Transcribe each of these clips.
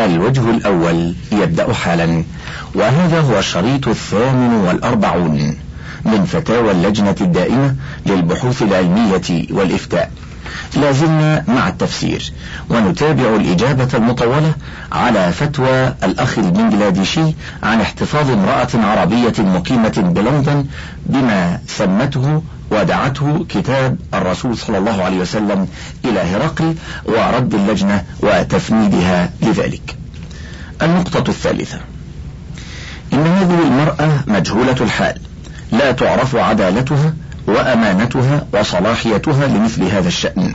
الوجه الأول يبدأ حالا، وهذا هو الشريط 48 من فتاوى اللجنة الدائمة للبحوث العلمية والإفتاء. لازلنا مع التفسير ونتابع الإجابة المطولة على فتوى الأخ البنغلاديشي عن احتفاظ امرأة عربية مقيمة بلندن بما سمته ودعته كتاب الرسول صلى الله عليه وسلم إلى هرقل، ورد اللجنة وتفنيدها لذلك. النقطة الثالثة: إن هذه المرأة مجهولة الحال، لا تعرف عدالتها وأمانتها وصلاحيتها لمثل هذا الشأن،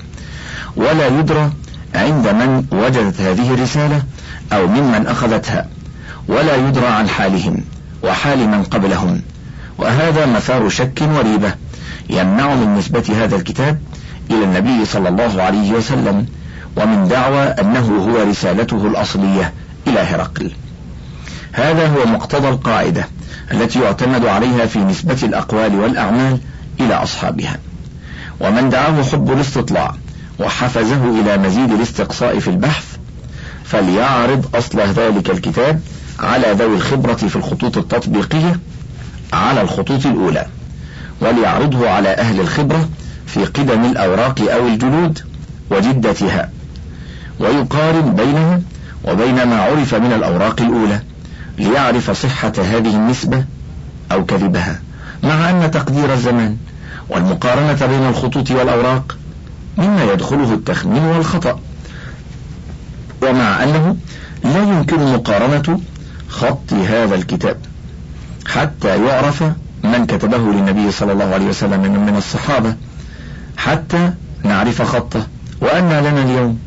ولا يدرى عند من وجدت هذه الرسالة أو ممن أخذتها، ولا يدرى عن حالهم وحال من قبلهم، وهذا مثار شك وريبة يمنع من نسبة هذا الكتاب إلى النبي صلى الله عليه وسلم، ومن دعوى أنه هو رسالته الأصلية إلى هرقل. هذا هو مقتضى القاعدة التي يعتمد عليها في نسبة الأقوال والأعمال إلى أصحابها، ومن دعاه حب الاستطلاع وحفزه إلى مزيد الاستقصاء في البحث فليعرض أصل ذلك الكتاب على ذوي الخبرة في الخطوط التطبيقية على الخطوط الأولى، وليعرضه على أهل الخبرة في قدم الأوراق أو الجلود وجدتها، ويقارن بينها وبين ما عرف من الأوراق الأولى ليعرف صحة هذه النسبة أو كذبها، مع أن تقدير الزمان والمقارنة بين الخطوط والأوراق مما يدخله التخمين والخطأ، ومع أنه لا يمكن مقارنة خط هذا الكتاب حتى يعرف من كتبه للنبي صلى الله عليه وسلم من الصحابة، حتى نعرف خطه وأن لنا اليوم،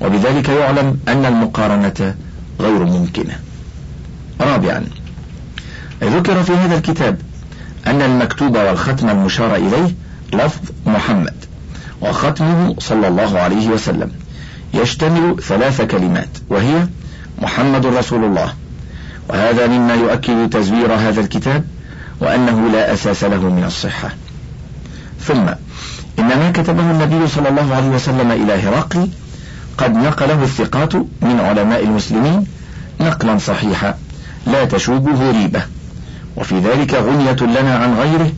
وبذلك يعلم أن المقارنة غير ممكنة. رابعا، ذكر في هذا الكتاب أن المكتوب والختم المشار إليه لفظ محمد، وختمه صلى الله عليه وسلم يشتمل 3 كلمات، وهي محمد رسول الله، وهذا مما يؤكد تزوير هذا الكتاب وأنه لا أساس له من الصحة. ثم إنما كتبه النبي صلى الله عليه وسلم إلى هرقل قد نقله الثقات من علماء المسلمين نقلا صحيحا لا تشوبه ريبة، وفي ذلك غنية لنا عن غيره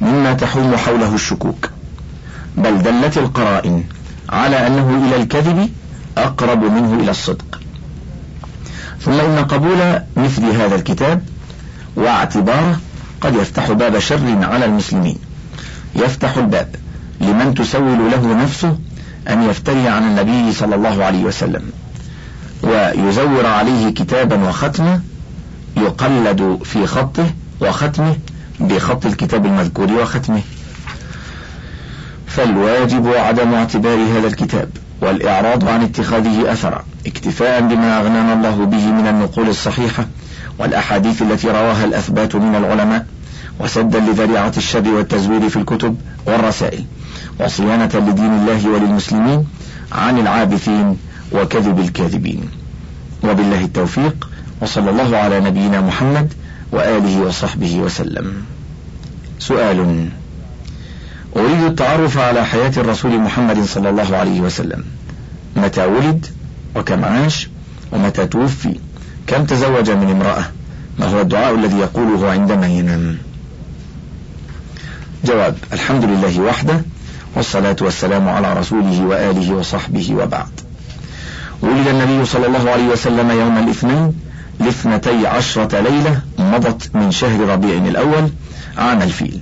مما تحوم حوله الشكوك، بل دلت القرائن على أنه إلى الكذب أقرب منه إلى الصدق. ثم إن قبول مثل هذا الكتاب واعتباره قد يفتح باب شر على المسلمين، يفتح الباب لمن تسول له نفسه أن يفتري عن النبي صلى الله عليه وسلم ويزور عليه كتابا وختمه يقلد في خطه وختمه بخط الكتاب المذكور وختمه. فالواجب عدم اعتبار هذا الكتاب والإعراض عن اتخاذه أثرا، اكتفاء بما أغنانا الله به من النقول الصحيحة والأحاديث التي رواها الأثبات من العلماء، وسدا لذريعة الشر والتزوير في الكتب والرسائل، وصيانة لدين الله وللمسلمين عن العابثين وكذب الكاذبين. وبالله التوفيق، وصلى الله على نبينا محمد وآله وصحبه وسلم. سؤال: أريد التعرف على حياة الرسول محمد صلى الله عليه وسلم، متى ولد وكم عاش ومتى توفي، كم تزوج من امرأة، ما هو الدعاء الذي يقوله عندما ينام؟ جواب: الحمد لله وحده، والصلاة والسلام على رسوله وآله وصحبه وبعد. ولد النبي صلى الله عليه وسلم يوم الاثنين 12 ليلة مضت من شهر ربيع الأول عام الفيل،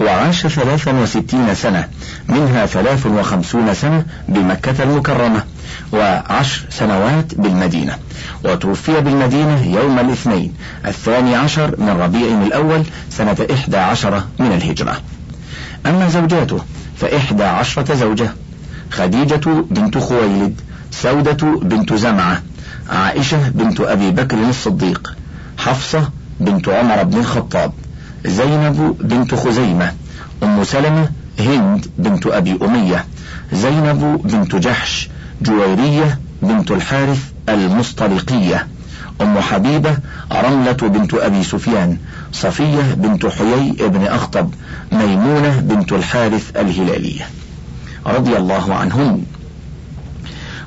وعاش 63 سنة، منها 53 سنة بمكة المكرمة و10 سنوات بالمدينة، وتوفي بالمدينة يوم الاثنين 12 من ربيع الأول سنة 11 من الهجرة. أما زوجاته فإحدى 11 زوجة: خديجة بنت خويلد، سودة بنت زمعة، عائشة بنت أبي بكر الصديق، حفصة بنت عمر بن الخطاب، زينب بنت خزيمة، أم سلمة هند بنت أبي أمية، زينب بنت جحش، جويرية بنت الحارث المصطلقية، أم حبيبة أرملة بنت أبي سفيان، صفية بنت حيي ابن أخطب، ميمونة بنت الحارث الهلالية، رضي الله عنهم.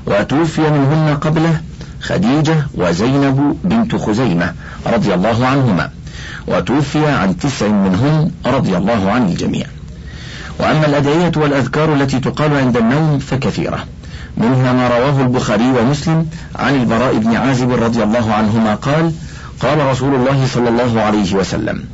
وتوفي منهن قبله خديجة وزينب بنت خزيمة رضي الله عنهما، وتوفي عن 9 منهن رضي الله عن الجميع. وأما الأدعية والأذكار التي تقال عند النوم فكثيرة، منها ما رواه البخاري ومسلم عن البراء بن عازب رضي الله عنهما قال: قال رسول الله صلى الله عليه وسلم: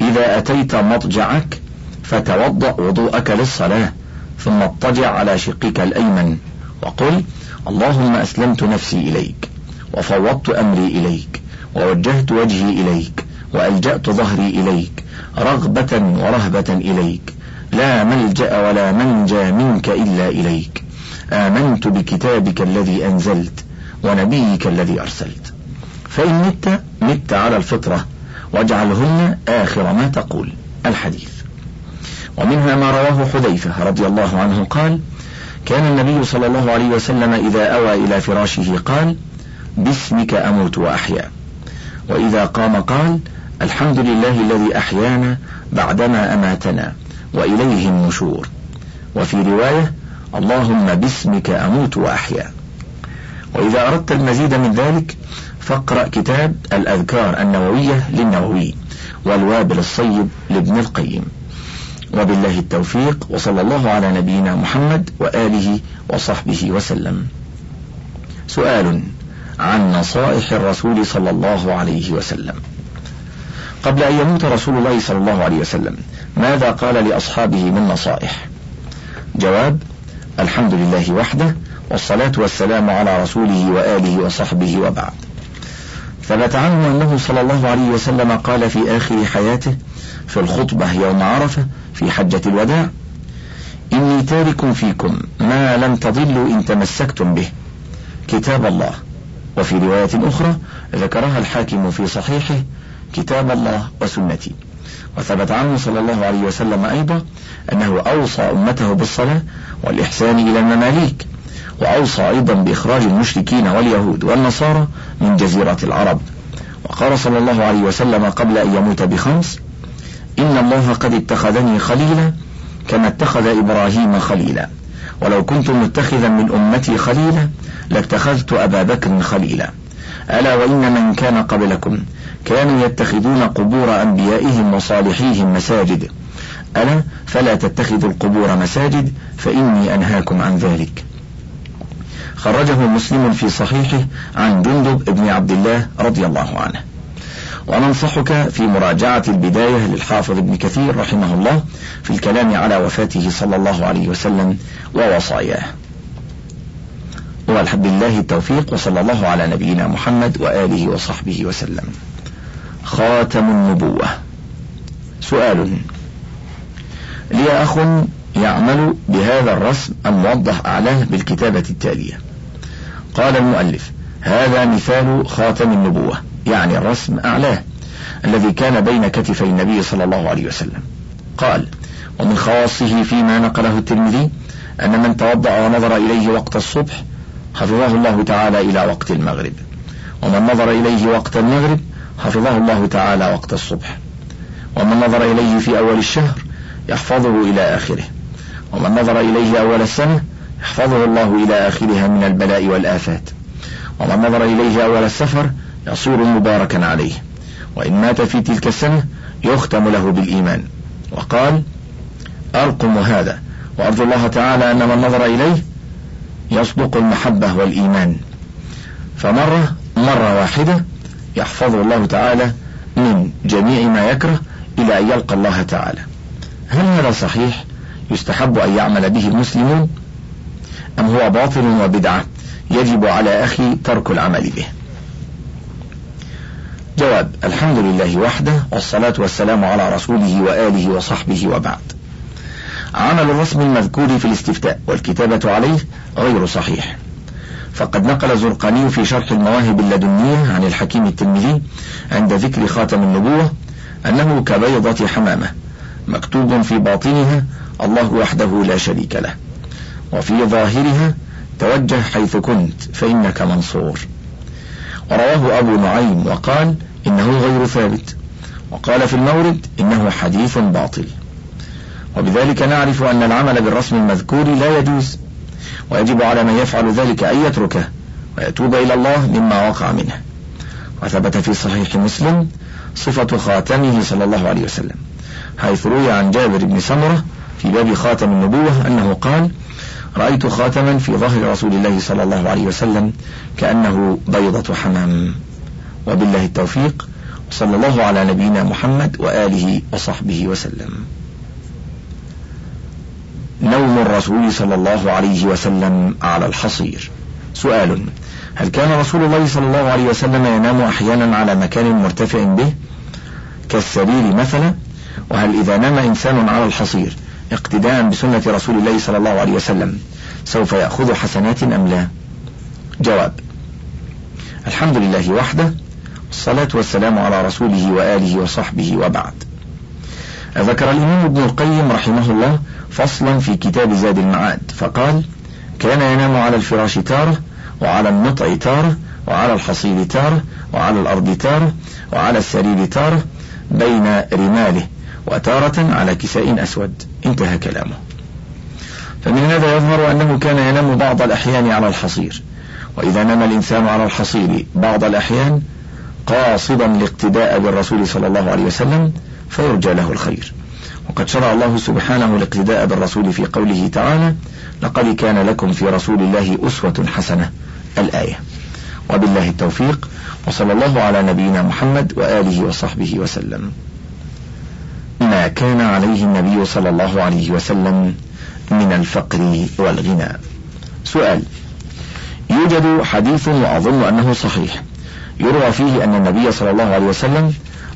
إذا أتيت مضجعك فتوضأ وضوءك للصلاة، ثم اضطجع على شقك الأيمن، وقل: اللهم أسلمت نفسي إليك، وفوضت أمري إليك، ووجهت وجهي إليك، وألجأت ظهري إليك، رغبة ورهبة إليك، لا ملجأ ولا منجى منك إلا إليك، آمنت بكتابك الذي أنزلت ونبيك الذي أرسلت، فإن مت على الفطرة، واجعلهن آخر ما تقول. الحديث. ومنها ما رواه حذيفة رضي الله عنه قال: كان النبي صلى الله عليه وسلم إذا أوى إلى فراشه قال: باسمك أموت وأحيا، وإذا قام قال: الحمد لله الذي أحيانا بعدما أماتنا وإليه النشور، وفي رواية: اللهم باسمك أموت وأحيا. وإذا أردت المزيد من ذلك فاقرأ كتاب الأذكار النووية للنووي، والوابل الصيب لابن القيم. وبالله التوفيق، وصلى الله على نبينا محمد وآله وصحبه وسلم. سؤال عن نصائح الرسول صلى الله عليه وسلم. قبل أن يموت رسول الله صلى الله عليه وسلم ماذا قال لأصحابه من نصائح؟ جواب: الحمد لله وحده، والصلاة والسلام على رسوله وآله وصحبه وبعد. ثبت عنه أنه صلى الله عليه وسلم قال في آخر حياته في الخطبة يوم عرفة في حجة الوداع: إني تارك فيكم ما لن تضلوا إن تمسكتم به، كتاب الله. وفي رواية أخرى ذكرها الحاكم في صحيحه: كتاب الله وسنتي. وثبت عنه صلى الله عليه وسلم أيضا أنه أوصى أمته بالصلاة والإحسان إلى المماليك، وأوصى أيضا بإخراج المشركين واليهود والنصارى من جزيرة العرب. وقال صلى الله عليه وسلم قبل أن يموت ب5: إن الله قد اتخذني خليلا كما اتخذ إبراهيم خليلا، ولو كنت متخذا من أمتي خليلا لاتخذت أبا بكر خليلا، ألا وإن من كان قبلكم كانوا يتخذون قبور أنبيائهم وصالحيهم مساجد، ألا فلا تتخذوا القبور مساجد، فإني أنهاكم عن ذلك. خرجه مسلم في صحيحه عن جندب بن عبد الله رضي الله عنه. وننصحك في مراجعة البداية للحافظ ابن كثير رحمه الله في الكلام على وفاته صلى الله عليه وسلم ووصاياه. والحمد لله التوفيق، وصلى الله على نبينا محمد وآله وصحبه وسلم. خاتم النبوة. سؤال: لي أخ يعمل بهذا الرسم الموضح أعلاه بالكتابة التالية. قال المؤلف: هذا مثال خاتم النبوة، يعني الرسم أعلاه الذي كان بين كتفي النبي صلى الله عليه وسلم. قال: ومن خواصه فيما نقله الترمذي أن من توضأ ونظر إليه وقت الصبح حفظه الله تعالى إلى وقت المغرب، ومن نظر إليه وقت المغرب حفظه الله تعالى وقت الصبح، ومن نظر إليه في أول الشهر يحفظه إلى آخره، ومن نظر إليه أول السنة يحفظه الله إلى آخرها من البلاء والآفات، ومن نظر إليه أول السفر يصير مباركا عليه، وإن مات في تلك السنة يختم له بالإيمان. وقال: أرقم هذا وأرجو الله تعالى أن من نظر إليه يصدق المحبة والإيمان، فمرة واحدة يحفظ الله تعالى من جميع ما يكره إلى أن يلقى الله تعالى. هل هذا صحيح يستحب أن يعمل به المسلمون، أم هو باطل وبدعة يجب على أخي ترك العمل به؟ جواب: الحمد لله وحده، والصلاة والسلام على رسوله وآله وصحبه وبعد. عمل الرسم المذكور في الاستفتاء والكتابة عليه غير صحيح، فقد نقل زرقاني في شرح المواهب اللدنية عن الحكيم التلميذي عند ذكر خاتم النبوة أنه كبيضة حمامة مكتوب في باطنها الله وحده لا شريك له، وفي ظاهرها توجه حيث كنت فإنك منصور. ورواه أبو نعيم وقال إنه غير ثابت، وقال في المورد إنه حديث باطل. وبذلك نعرف أن العمل بالرسم المذكور لا يجوز، ويجب على من يفعل ذلك أن يتركه ويتوب إلى الله مما وقع منه. وثبت في صحيح مسلم صفة خاتمه صلى الله عليه وسلم، حيث روي عن جابر بن سمرة في باب خاتم النبوة أنه قال: رأيت خاتما في ظهر رسول الله صلى الله عليه وسلم كأنه بيضة حمام. وبالله التوفيق، صلى الله على نبينا محمد وآله وصحبه وسلم. نوم الرسول صلى الله عليه وسلم على الحصير. سؤال: هل كان رسول الله صلى الله عليه وسلم ينام أحيانا على مكان مرتفع به كالسرير مثلا؟ وهل إذا نام إنسان على الحصير اقتداء بسنة رسول الله صلى الله عليه وسلم سوف يأخذ حسنات أم لا؟ جواب: الحمد لله وحده، الصلاة والسلام على رسوله وآله وصحبه، وبعد. ذكر الإمام ابن القيم رحمه الله فصلا في كتاب زاد المعاد فقال: كان ينام على الفراش تارة، وعلى النطع تارة، وعلى الحصير تارة، وعلى الأرض تارة، وعلى السرير تارة، بين رماله، وتارة على كساء أسود. انتهى كلامه. فمن هذا يظهر أنه كان ينام بعض الأحيان على الحصير، وإذا نام الإنسان على الحصير بعض الأحيان قاصدا الاقتداء بالرسول صلى الله عليه وسلم فيرجى له الخير. وقد شرع الله سبحانه الاقتداء بالرسول في قوله تعالى: لقد كان لكم في رسول الله أسوة حسنة، الآية. وبالله التوفيق، وصلى الله على نبينا محمد وآله وصحبه وسلم. ما كان عليه النبي صلى الله عليه وسلم من الفقر والغنى. سؤال: يوجد حديث وأظن أنه صحيح يروى فيه أن النبي صلى الله عليه وسلم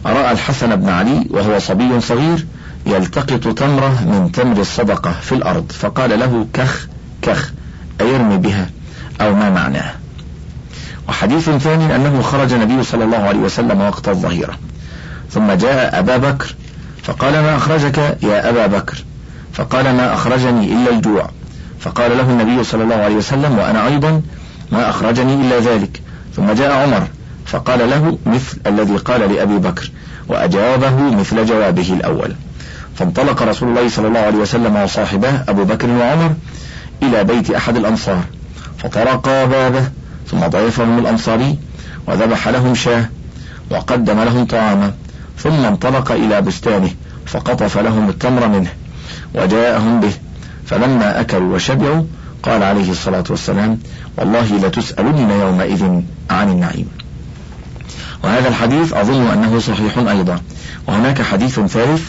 رأى الحسن بن علي وهو صبي صغير يلتقط تمرة من تمر الصدقة في الأرض، فقال له: كخ كخ، أيرمي بها أو ما معناه؟ وحديث ثاني أنه خرج النبي صلى الله عليه وسلم وقت الظهيرة، ثم جاء أبا بكر فقال: ما أخرجك يا أبا بكر؟ فقال: ما أخرجني إلا الجوع. فقال له النبي صلى الله عليه وسلم: وأنا أيضا ما أخرجني إلا ذلك. ثم جاء عمر فقال له مثل الذي قال لأبي بكر، وأجابه مثل جوابه الأول. فانطلق رسول الله صلى الله عليه وسلم وصاحبه أبو بكر وعمر إلى بيت أحد الأنصار، فطرقا بابه، ثم ضيفهم الأنصاري وذبح لهم شاه وقدم لهم طعاما، ثم انطلق إلى بستانه فقطف لهم التمر منه وجاءهم به. فلما أكلوا وشبعوا قال عليه الصلاة والسلام: والله لتسألن يومئذ عن النعيم. وهذا الحديث أظن أنه صحيح أيضا. وهناك حديث ثالث: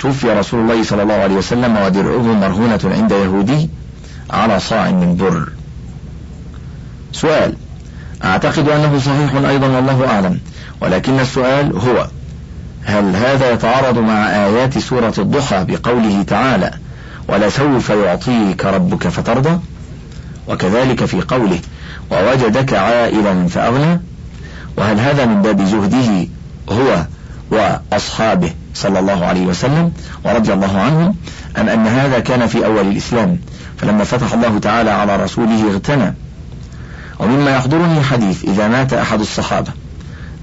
توفي رسول الله صلى الله عليه وسلم ودرعه مرهونة عند يهودي على صاع من بر. سؤال: أعتقد أنه صحيح أيضا والله أعلم، ولكن السؤال هو: هل هذا يتعارض مع آيات سورة الضحى بقوله تعالى: ولسوف يعطيك ربك فترضى؟ وكذلك في قوله: ووجدك عائلا فأغنى. وهل هذا من باب زهده هو وأصحابه صلى الله عليه وسلم ورضي الله عنهم، أم أن هذا كان في أول الإسلام فلما فتح الله تعالى على رسوله اغتنى؟ ومما يحضرني حديث: إذا مات أحد الصحابة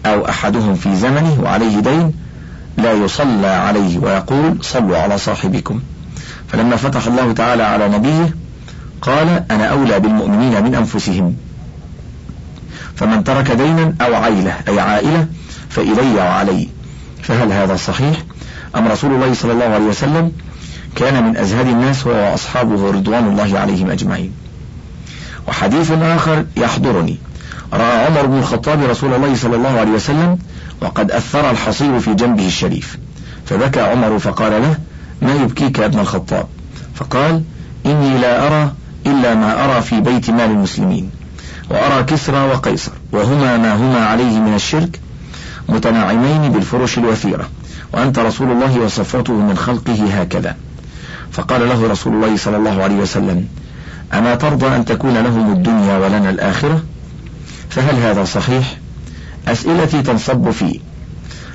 أو أحدهم في زمنه وعليه دين لا يصلى عليه ويقول: صلوا على صاحبكم. فلما فتح الله تعالى على نبيه قال: أنا أولى بالمؤمنين من أنفسهم، فمن ترك دينا أو عيلة أي عائلة فإلي وعلي. فهل هذا صحيح؟ أم رسول الله صلى الله عليه وسلم كان من أزهد الناس وأصحابه رضوان الله عليهم أجمعين؟ وحديث آخر يحضرني: رأى عمر بن الخطاب رسول الله صلى الله عليه وسلم وقد أثر الحصير في جنبه الشريف، فبكى عمر فقال له: ما يبكيك يا ابن الخطاب؟ فقال: إني لا أرى إلا ما أرى في بيت مال المسلمين، وأرى كسرى وقيصر وهما ما هما عليه من الشرك متناعمين بالفرش الوثيرة، وأنت رسول الله وصفته من خلقه هكذا. فقال له رسول الله صلى الله عليه وسلم: أما ترضى أن تكون لهم الدنيا ولنا الآخرة؟ فهل هذا صحيح؟ أسئلتي تنصب فيه: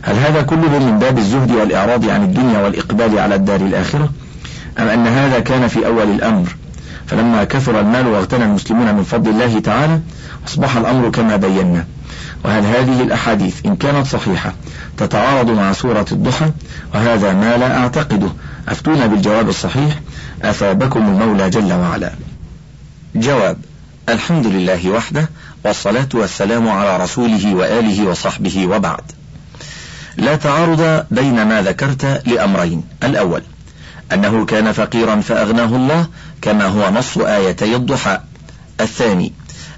هل هذا كله من باب الزهد والإعراض عن الدنيا والإقبال على الدار الآخرة، أم أن هذا كان في أول الأمر فلما كثر المال واغتنى المسلمون من فضل الله تعالى أصبح الأمر كما بينا؟ وهل هذه الأحاديث إن كانت صحيحة تتعارض مع سورة الضحى؟ وهذا ما لا أعتقده. أفتونا بالجواب الصحيح، أثابكم المولى جل وعلا. جواب: الحمد لله وحده، والصلاة والسلام على رسوله وآله وصحبه وبعد. لا تعارض بين ما ذكرت لأمرين: الأول أنه كان فقيرا فأغناه الله كما هو نص آيتي الضحى، الثاني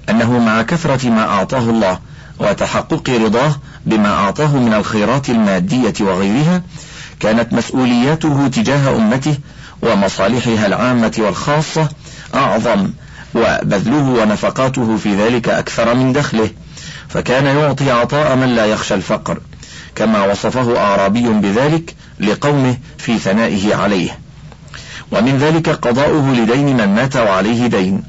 أنه مع كثرة ما أعطاه الله وتحقق رضاه بما أعطاه من الخيرات المادية وغيرها كانت مسؤولياته تجاه أمته ومصالحها العامة والخاصة أعظم، وبذله ونفقاته في ذلك أكثر من دخله، فكان يعطي عطاء من لا يخشى الفقر، كما وصفه أعرابي بذلك لقومه في ثنائه عليه. ومن ذلك قضاؤه لدين من مات وعليه دين،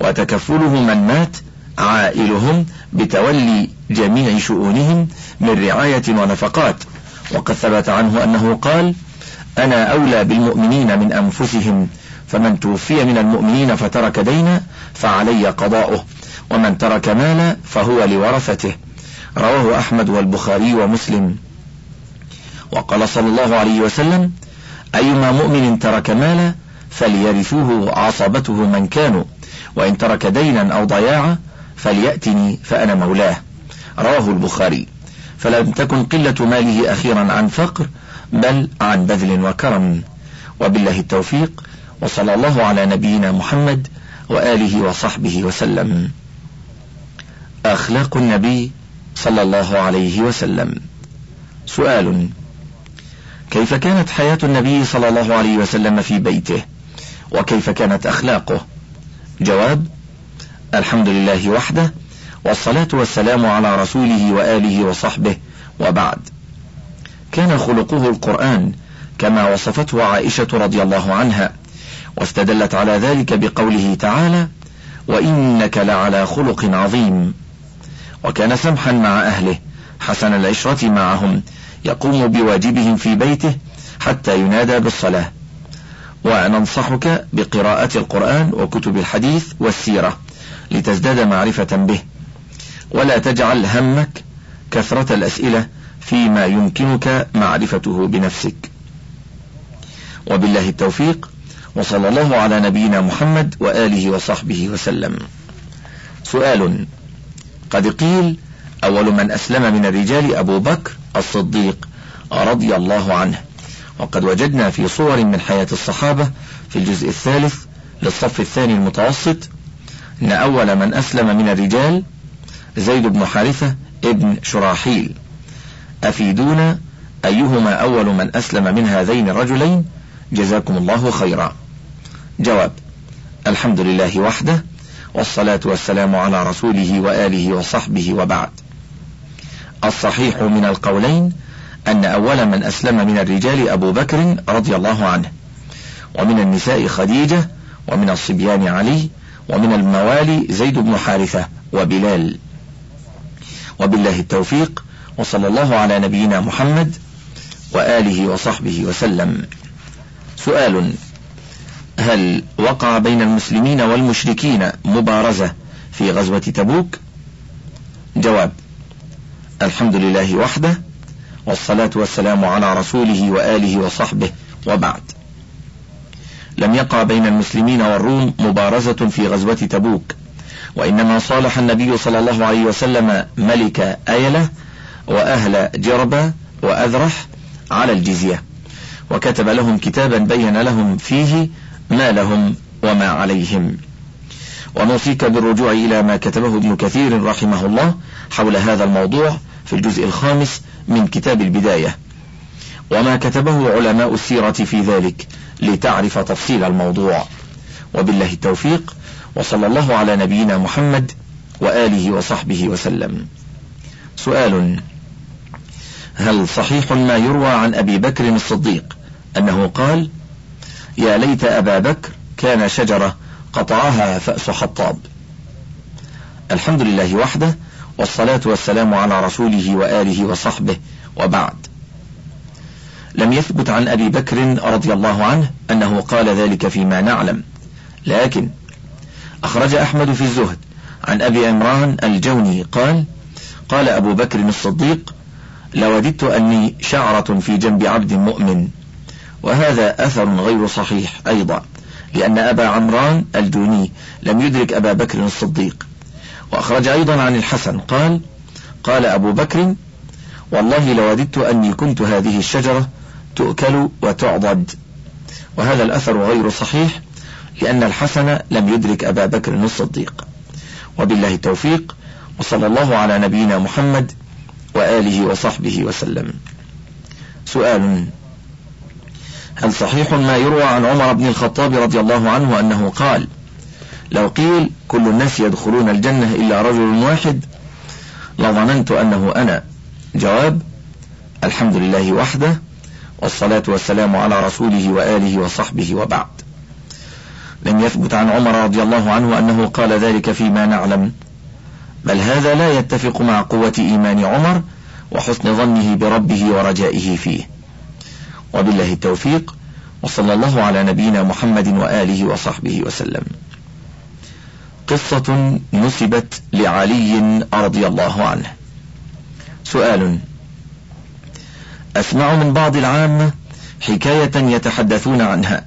وتكفله من مات عائلهم بتولي جميع شؤونهم من رعاية ونفقات. وقد ثبت عنه أنه قال: أنا أولى بالمؤمنين من أنفسهم، فمن توفي من المؤمنين فترك دينا فعلي قضاؤه، ومن ترك مالا فهو لورثته. رواه أحمد والبخاري ومسلم. وقال صلى الله عليه وسلم: أيما مؤمن ترك مالا فليرثوه عصبته من كانوا، وإن ترك دينا أو ضياعا فليأتني فأنا مولاه. رواه البخاري. فلم تكن قلة ماله أخيرا عن فقر، بل عن بذل وكرم. وبالله التوفيق، وصلى الله على نبينا محمد وآله وصحبه وسلم. أخلاق النبي صلى الله عليه وسلم. سؤال: كيف كانت حياة النبي صلى الله عليه وسلم في بيته، وكيف كانت أخلاقه؟ جواب: الحمد لله وحده، والصلاة والسلام على رسوله وآله وصحبه وبعد. كان خلقه القرآن كما وصفته عائشة رضي الله عنها، واستدلت على ذلك بقوله تعالى: وإنك لعلى خلق عظيم. وكان سمحا مع أهله، حسن العشرة معهم، يقوم بواجبهم في بيته حتى ينادى بالصلاة. وننصحك بقراءة القرآن وكتب الحديث والسيرة لتزداد معرفة به، ولا تجعل همك كثرة الأسئلة فيما يمكنك معرفته بنفسك. وبالله التوفيق، وصلى الله على نبينا محمد وآله وصحبه وسلم. سؤال: قد قيل أول من أسلم من الرجال أبو بكر الصديق رضي الله عنه، وقد وجدنا في صور من حياة الصحابة في الجزء الثالث للصف الثاني المتوسط أن أول من أسلم من الرجال زيد بن حارثة ابن شراحيل. أفيدونا أيهما أول من أسلم من هذين الرجلين، جزاكم الله خيرا. جواب: الحمد لله وحده، والصلاة والسلام على رسوله وآله وصحبه وبعد. الصحيح من القولين أن أول من أسلم من الرجال أبو بكر رضي الله عنه، ومن النساء خديجة، ومن الصبيان علي، ومن الموالي زيد بن حارثة وبلال. وبالله التوفيق، وصلى الله على نبينا محمد وآله وصحبه وسلم. سؤال: هل وقع بين المسلمين والمشركين مبارزة في غزوة تبوك؟ جواب: الحمد لله وحده، والصلاة والسلام على رسوله وآله وصحبه وبعد. لم يقع بين المسلمين والروم مبارزة في غزوة تبوك، وإنما صالح النبي صلى الله عليه وسلم ملك أيلة وأهل جربة وأذرح على الجزية، وكتب لهم كتابا بين لهم فيه ما لهم وما عليهم. ونوصيك بالرجوع إلى ما كتبه ابن كثير رحمه الله حول هذا الموضوع في الجزء الخامس من كتاب البداية، وما كتبه علماء السيرة في ذلك لتعرف تفصيل الموضوع. وبالله التوفيق، وصلى الله على نبينا محمد وآله وصحبه وسلم. سؤال: هل صحيح ما يروى عن أبي بكر الصديق أنه قال: يا ليت أبا بكر كان شجرة قطعها فأس حطاب؟ الحمد لله وحده، والصلاة والسلام على رسوله وآله وصحبه وبعد. لم يثبت عن أبي بكر رضي الله عنه أنه قال ذلك فيما نعلم، لكن أخرج أحمد في الزهد عن أبي عمران الجوني قال: قال أبو بكر الصديق: لوددت أني شعرة في جنب عبد مؤمن. وهذا أثر غير صحيح أيضا، لأن أبا عمران الجوني لم يدرك أبا بكر الصديق، وأخرج أيضا عن الحسن قال: قال أبو بكر: والله لوددت أني كنت هذه الشجرة تؤكل وتعضد. وهذا الأثر غير صحيح لأن الحسن لم يدرك أبا بكر الصديق. وبالله التوفيق، وصلى الله على نبينا محمد وآله وصحبه وسلم. سؤال: هل صحيح ما يروى عن عمر بن الخطاب رضي الله عنه أنه قال: لو قيل كل الناس يدخلون الجنة إلا رجل واحد لظننت أنه أنا؟ جواب: الحمد لله وحده، والصلاة والسلام على رسوله وآله وصحبه وبعد. لم يثبت عن عمر رضي الله عنه أنه قال ذلك فيما نعلم، بل هذا لا يتفق مع قوة إيمان عمر وحسن ظنه بربه ورجائه فيه. وبالله التوفيق، وصلى الله على نبينا محمد وآله وصحبه وسلم. قصة نسبت لعلي رضي الله عنه. سؤال: أسمع من بعض العامة حكاية يتحدثون عنها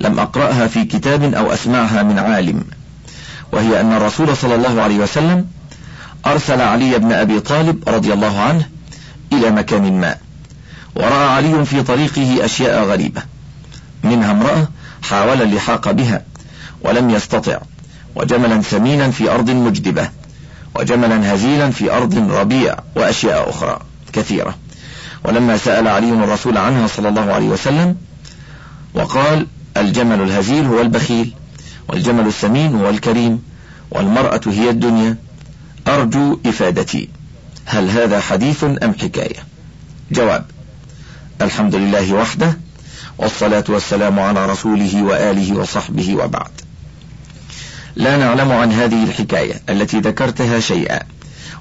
لم أقرأها في كتاب أو أسمعها من عالم، وهي أن الرسول صلى الله عليه وسلم أرسل علي بن أبي طالب رضي الله عنه إلى مكان ما، ورأى علي في طريقه أشياء غريبة، منها امرأة حاول اللحاق بها ولم يستطع، وجملا سمينا في أرض مجدبة، وجملا هزيلا في أرض ربيع، وأشياء أخرى كثيرة. ولما سأل علي الرسول عنها صلى الله عليه وسلم وقال: الجمل الهزيل هو البخيل، والجمل السمين هو الكريم، والمرأة هي الدنيا، أرجو إفادتي، هل هذا حديث أم حكاية؟ جواب: الحمد لله وحده، والصلاة والسلام على رسوله وآله وصحبه وبعد. لا نعلم عن هذه الحكاية التي ذكرتها شيئا،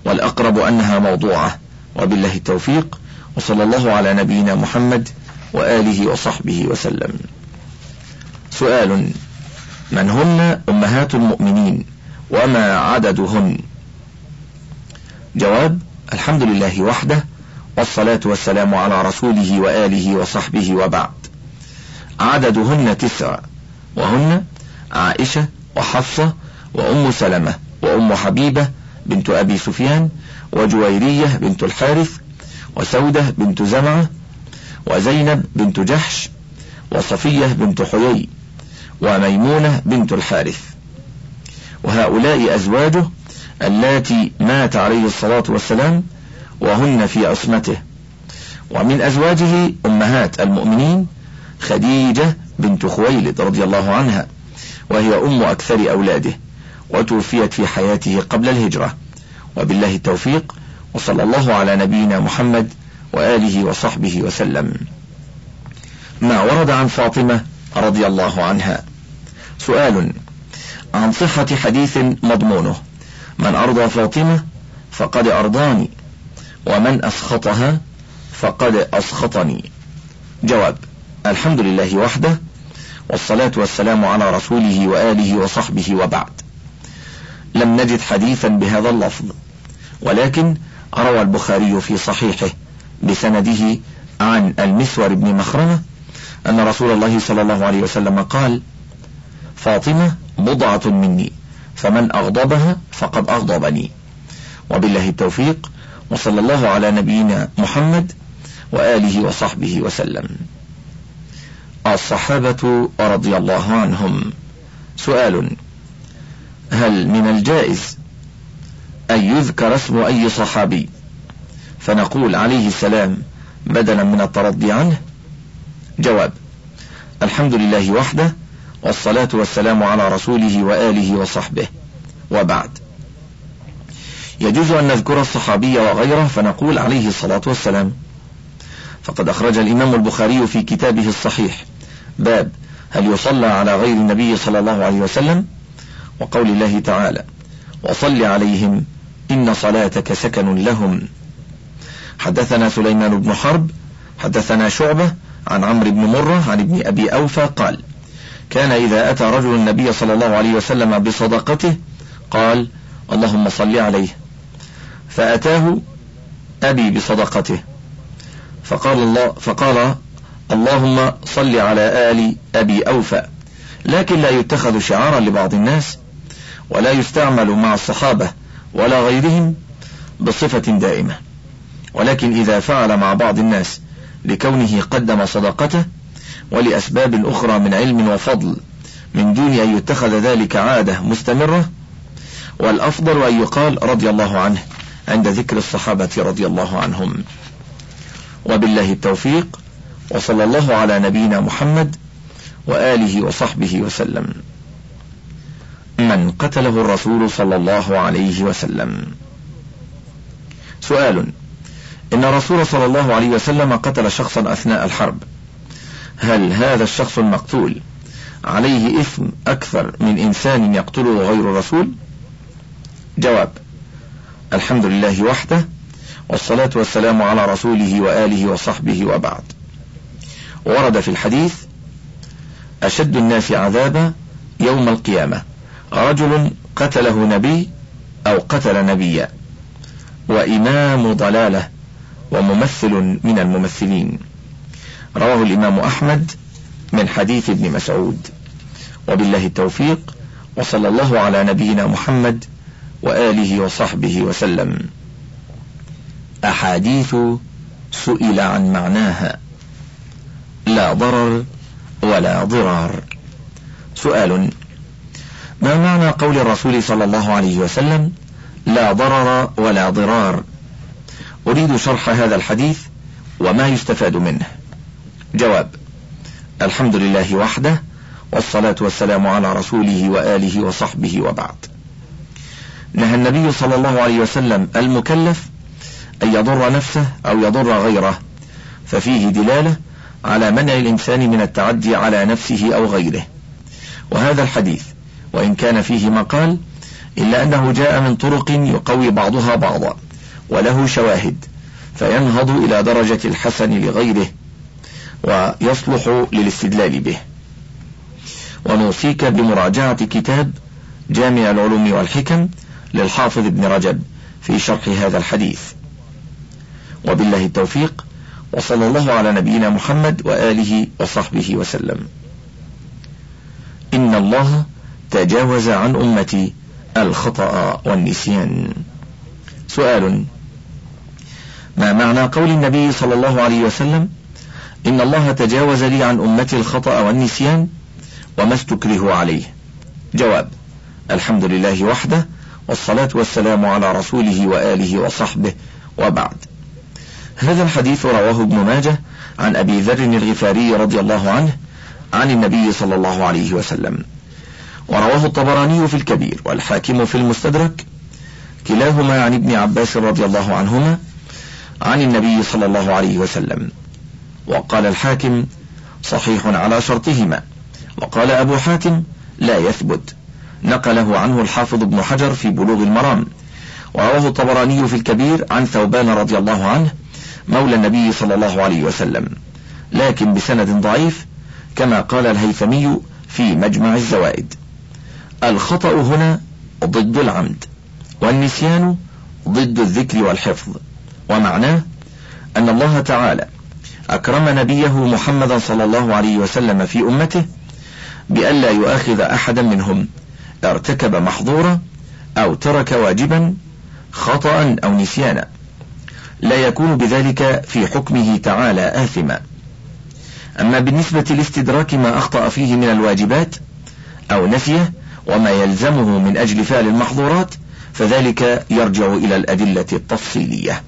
والأقرب أنها موضوعة. وبالله التوفيق، وصلى الله على نبينا محمد وآله وصحبه وسلم. سؤال: من هن أمهات المؤمنين وما عددهن؟ جواب: الحمد لله وحده، والصلاة والسلام على رسوله وآله وصحبه وبعد. عددهن 9، وهن عائشة وحفصة وأم سلمة وأم حبيبة بنت أبي سفيان وجويرية بنت الحارث وسودة بنت زمعة وزينب بنت جحش وصفية بنت حيي وميمونة بنت الحارث. وهؤلاء أزواجه اللاتي مات عليه الصلاة والسلام وهن في عصمته. ومن أزواجه أمهات المؤمنين خديجة بنت خويلد رضي الله عنها، وهي أم أكثر أولاده، وتوفيت في حياته قبل الهجرة. وبالله التوفيق، وصلى الله على نبينا محمد وآله وصحبه وسلم. ما ورد عن فاطمة رضي الله عنها. سؤال: عن صحة حديث مضمونه: من أرضى فاطمة فقد أرضاني، ومن أسخطها فقد أسخطني. جواب: الحمد لله وحده، والصلاة والسلام على رسوله وآله وصحبه وبعد. لم نجد حديثا بهذا اللفظ، ولكن روى البخاري في صحيحه بسنده عن المسور بن مخرمة أن رسول الله صلى الله عليه وسلم قال: فاطمة بضعة مني، فمن أغضبها فقد أغضبني. وبالله التوفيق، وصلى الله على نبينا محمد وآله وصحبه وسلم. الصحابة رضي الله عنهم. سؤال: هل من الجائز أن يذكر اسم أي صحابي فنقول عليه السلام بدلا من الترضي عنه؟ جواب: الحمد لله وحده، والصلاة والسلام على رسوله وآله وصحبه وبعد. يجوز أن نذكر الصحابي وغيره فنقول عليه الصلاة والسلام، فقد أخرج الإمام البخاري في كتابه الصحيح باب هل يصلى على غير النبي صلى الله عليه وسلم، وقول الله تعالى: وصل عليهم إن صلاتك سكن لهم. حدثنا سليمان بن حرب حدثنا شعبة عن عمرو بن مرة عن ابن أبي أوفى قال: كان إذا أتى رجل النبي صلى الله عليه وسلم بصدقته قال: اللهم صل عليه. فأتاه أبي بصدقته فقال اللهم صل على آل أبي أوفى، لكن لا يتخذ شعارا لبعض الناس، ولا يستعمل مع الصحابة ولا غيرهم بصفة دائمة، ولكن إذا فعل مع بعض الناس لكونه قدم صداقته ولأسباب أخرى من علم وفضل من دون أن يتخذ ذلك عادة مستمرة، والأفضل أن يقال رضي الله عنه عند ذكر الصحابة رضي الله عنهم. وبالله التوفيق، وصلى الله على نبينا محمد وآله وصحبه وسلم. من قتله الرسول صلى الله عليه وسلم. سؤال: إن الرسول صلى الله عليه وسلم قتل شخصا أثناء الحرب، هل هذا الشخص المقتول عليه إثم أكثر من إنسان يقتله غير الرسول؟ جواب: الحمد لله وحده، والصلاة والسلام على رسوله وآله وصحبه وبعد. ورد في الحديث: أشد الناس عذابا يوم القيامة رجل قتله نبي أو قتل نبيا، وإمام ضلالة وممثل من الممثلين. رواه الإمام أحمد من حديث ابن مسعود. وبالله التوفيق، وصلى الله على نبينا محمد وآله وصحبه وسلم. أحاديث سئل عن معناها. لا ضرر ولا ضرار. سؤال: ما معنى قول الرسول صلى الله عليه وسلم لا ضرر ولا ضرار؟ أريد شرح هذا الحديث وما يستفاد منه. جواب: الحمد لله وحده، والصلاة والسلام على رسوله وآله وصحبه وبعد. نهى النبي صلى الله عليه وسلم المكلف أن يضر نفسه أو يضر غيره، ففيه دلالة على منع الإنسان من التعدي على نفسه أو غيره. وهذا الحديث وإن كان فيه مقال، إلا أنه جاء من طرق يقوي بعضها بعضا وله شواهد، فينهض إلى درجة الحسن لغيره ويصلح للاستدلال به. ونوصيك بمراجعة كتاب جامع العلوم والحكم للحافظ ابن رجب في شرح هذا الحديث. وبالله التوفيق، وصلى الله على نبينا محمد وآله وصحبه وسلم. إن الله تجاوز عن أمتي الخطأ والنسيان. سؤال: ما معنى قول النبي صلى الله عليه وسلم إن الله تجاوز لي عن أمتي الخطأ والنسيان وما استكرهوا عليه؟ جواب: الحمد لله وحده، والصلاة والسلام على رسوله وآله وصحبه وبعد. هذا الحديث رواه ابن ماجه عن أبي ذر الغفاري رضي الله عنه عن النبي صلى الله عليه وسلم، ورواه الطبراني في الكبير والحاكم في المستدرك، كلاهما عن ابن عباس رضي الله عنهما عن النبي صلى الله عليه وسلم. وقال الحاكم: صحيح على شرطهما. وقال أبو حاتم: لا يثبت. نقله عنه الحافظ ابن حجر في بلوغ المرام، ورواه الطبراني في الكبير عن ثوبان رضي الله عنه مولى النبي صلى الله عليه وسلم، لكن بسند ضعيف، كما قال الهيثمي في مجمع الزوائد. الخطأ هنا ضد العمد، والنسيان ضد الذكر والحفظ، ومعناه أن الله تعالى أكرم نبيه محمدا صلى الله عليه وسلم في أمته بألا يؤاخذ أحدا منهم ارتكب محظورا أو ترك واجبا خطأ أو نسيانا، لا يكون بذلك في حكمه تعالى آثما. أما بالنسبة لاستدراك ما أخطأ فيه من الواجبات أو نسيه وما يلزمه من أجل فعل المحظورات، فذلك يرجع إلى الأدلة التفصيلية،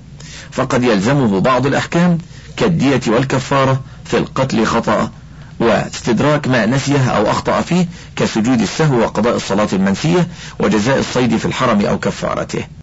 فقد يلزمه بعض الأحكام كالدية والكفارة في القتل خطأ، واستدراك ما نسيه أو أخطأ فيه كسجود السهو وقضاء الصلاة المنسية وجزاء الصيد في الحرم أو كفارته.